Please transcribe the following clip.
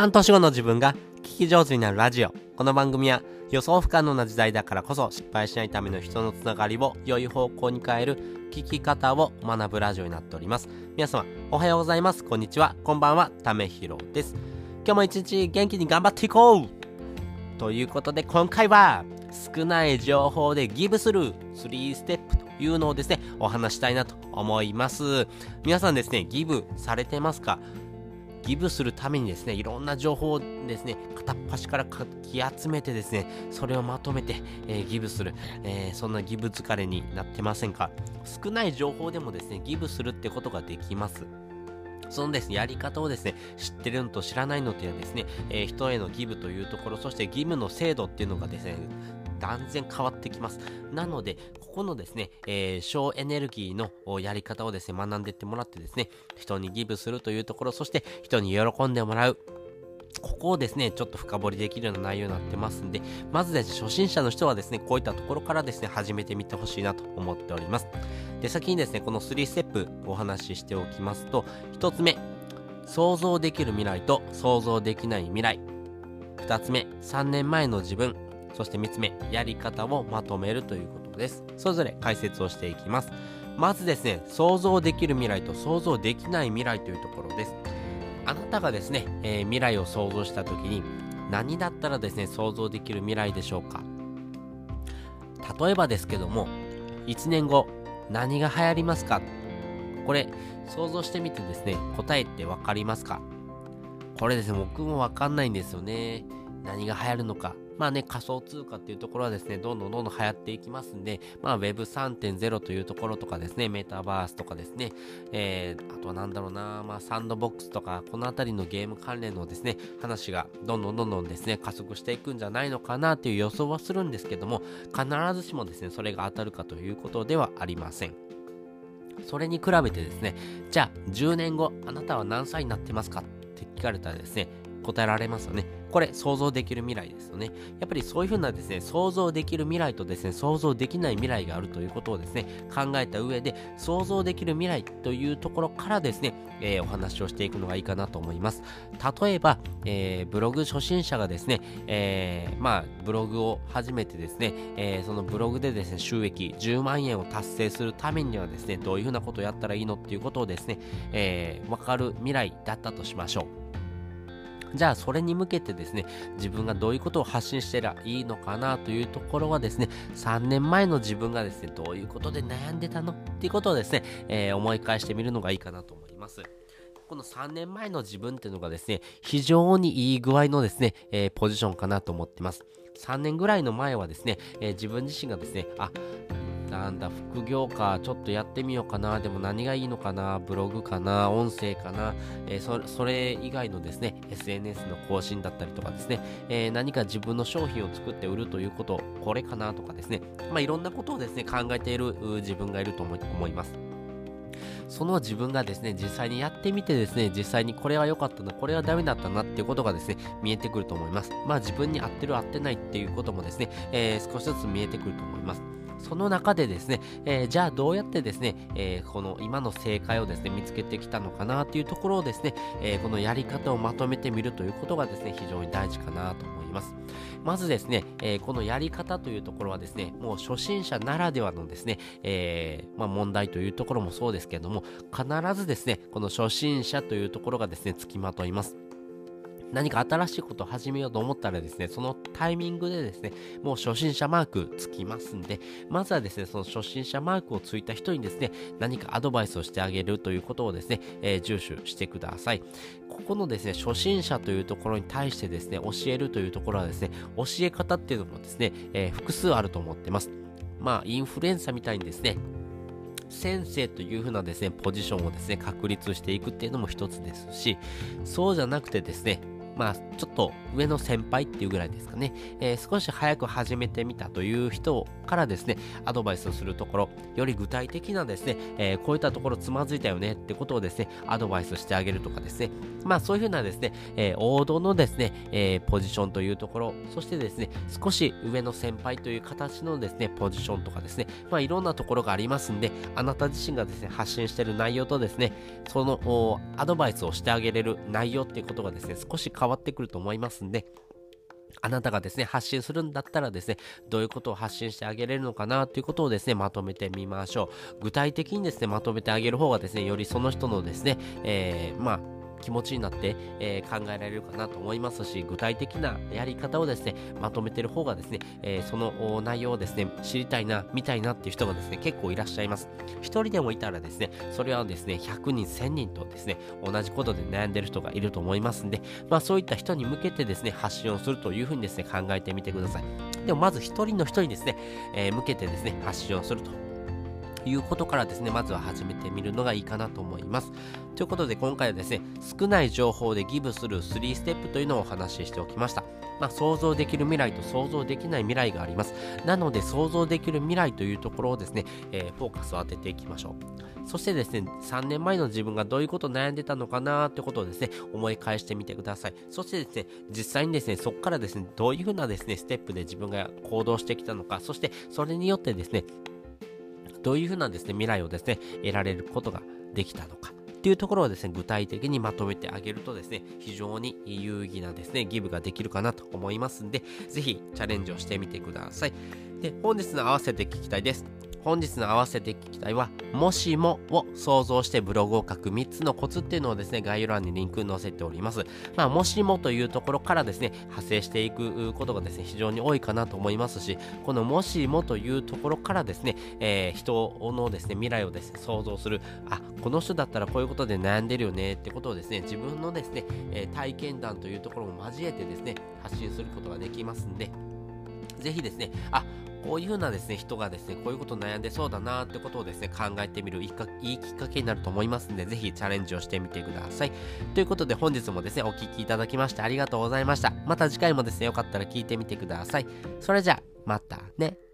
半年後の自分が聞き上手になるラジオ。この番組は予想不可能な時代だからこそ失敗しないための人のつながりを良い方向に変える聞き方を学ぶラジオになっております。皆様おはようございます。こんにちは。こんばんは。ためひろです。今日も一日元気に頑張っていこうということで、今回は少ない情報でギブする3ステップというのをですね、お話したいなと思います。皆さんですね、ギブされてますか？ギブするためにですね、いろんな情報をですね、片っ端からかき集めてですね、それをまとめて、ギブする、そんなギブ疲れになってませんか？少ない情報でもですね、ギブするってことができます。そのですね、やり方をですね、知ってるのと知らないのというのはですね、人へのギブというところ、そして義務の制度っていうのがですね、断然変わってきます。なので、ここのですね、省エネルギーのやり方をですね、学んでいってもらってですね、人にギブするというところ、そして人に喜んでもらう。ここをですね、ちょっと深掘りできるような内容になってますんで、まずですね、初心者の人はですね、こういったところからですね、始めてみてほしいなと思っております。で、先にですね、この3ステップお話ししておきますと、1つ目、想像できる未来と想像できない未来。2つ目、3年前の自分。そして3つ目、やり方をまとめるということです。それぞれ解説をしていきます。まずですね、想像できる未来と想像できない未来というところです。あなたがですね、未来を想像したときに、何だったらですね、想像できる未来でしょうか。例えばですけども、1年後、何が流行りますか？これ、想像してみてですね、答えってわかりますか？これですね、僕もわかんないんですよね。何が流行るのか。まあね、仮想通貨っていうところはですね、どんどん流行っていきますんで、まあ Web3.0 というところとかですね、メタバースとかですね、あとはなんだろうな、まあサンドボックスとか、このあたりのゲーム関連のですね、話がどんどんですね、加速していくんじゃないのかなという予想はするんですけども、必ずしもですね、それが当たるかということではありません。それに比べてですね、じゃあ10年後、あなたは何歳になってますかって聞かれたらですね、答えられますよね。これ想像できる未来ですよね。やっぱりそういう風なですね、想像できる未来とですね、想像できない未来があるということをですね、考えた上で、想像できる未来というところからですね、お話をしていくのがいいかなと思います。例えば、ブログ初心者がですね、まあブログを始めてですね、そのブログでですね、収益10万円を達成するためにはですね、どういう風なことをやったらいいのっていうことをですね、わかる未来だったとしましょう。じゃあそれに向けてですね、自分がどういうことを発信してらいいのかなというところはですね、3年前の自分がですね、どういうことで悩んでたのっていうことをですね、思い返してみるのがいいかなと思います。この3年前の自分っていうのがですね、非常にいい具合のですね、ポジションかなと思ってます。3年ぐらいの前はですね、自分自身がですね、あ、なんだ副業か、ちょっとやってみようかな、でも何がいいのかな、ブログかな、音声かな、それ以外のですね SNS の更新だったりとかですね、何か自分の商品を作って売るということ、これかなとかですね、まあいろんなことをですね考えている自分がいると思います。その自分がですね、実際にやってみてですね、実際にこれは良かったな、これはダメだったなっていうことがですね、見えてくると思います。まあ自分に合ってる合ってないっていうこともですね、少しずつ見えてくると思います。その中でですね、じゃあどうやってですね、この今の正解をですね、見つけてきたのかなというところをですね、このやり方をまとめてみるということがですね、非常に大事かなと思います。まずですね、このやり方というところはですね、もう初心者ならではのですね、まあ問題というところもそうですけれども、必ずですね、この初心者というところがですね、つきまといます。何か新しいことを始めようと思ったらですね、そのタイミングでですね、もう初心者マークつきますんで、まずはですね、その初心者マークをついた人にですね、何かアドバイスをしてあげるということをですね、重視してください。ここのですね、初心者というところに対してですね、教えるというところはですね、教え方っていうのもですね、複数あると思ってます。まあ、インフルエンサーみたいにですね、先生というふうなですね、ポジションをですね、確立していくっていうのも一つですし、そうじゃなくてですね、まあ、ちょっと上の先輩っていうぐらいですかね、少し早く始めてみたという人からですね、アドバイスをするところ、より具体的なですね、こういったところつまずいたよねってことをですね、アドバイスしてあげるとかですね、まあそういうふうなですね、王道のですね、ポジションというところ、そしてですね、少し上の先輩という形のですね、ポジションとかですね、まあいろんなところがありますんで、あなた自身がですね、発信している内容とですね、そのアドバイスをしてあげれる内容っていうことがですね、少し変わわってくると思いますんで、あなたがですね、発信するんだったらですね、どういうことを発信してあげれるのかなということをですね、まとめてみましょう。具体的にですね、まとめてあげる方がですね、よりその人のですね、気持ちになって、考えられるかなと思いますし、具体的なやり方をですね、まとめてる方がですね、その内容をですね、知りたいな、見たいなっていう人がですね、結構いらっしゃいます。一人でもいたらですね、それはですね、100人、1000人とですね、同じことで悩んでる人がいると思いますんで、そういった人に向けてですね、発信をするというふうにですね、考えてみてください。でもまず一人の人にですね、向けてですね、発信をするということからですね、まずは始めてみるのがいいかなと思います。ということで今回はですね、少ない情報でギブする3ステップというのをお話ししておきました。想像できる未来と想像できない未来があります。なので想像できる未来というところをですね、フォーカスを当てていきましょう。そしてですね、3年前の自分がどういうことを悩んでたのかなということをですね、思い返してみてください。そしてですね、実際にですね、そこからですね、どういうふうなですね、ステップで自分が行動してきたのか、そしてそれによってですね、どういうふうなですね、未来をですね、得られることができたのかっていうところをですね、具体的にまとめてあげるとですね、非常に有意義なですね、ギブができるかなと思いますんで、ぜひチャレンジをしてみてください。で、本日の合わせて聞きたいです。本日の合わせて聞きたいは、もしもを想像してブログを書く3つのコツっていうのをですね、概要欄にリンク載せております。もしもというところからですね、派生していくことがですね、非常に多いかなと思いますし、このもしもというところからですね、人のですね、未来をですね、想像する、あ、この人だったらこういうことで悩んでるよねってことをですね、自分のですね、体験談というところも交えてですね、発信することができますんで、ぜひですね、あ、こういう風なですね、人がですね、こういうこと悩んでそうだなーってことをですね、考えてみるいいきっかけになると思いますので、ぜひチャレンジをしてみてください。ということで本日もですね、お聞きいただきましてありがとうございました。また次回もですね、よかったら聞いてみてください。それじゃあ、またね。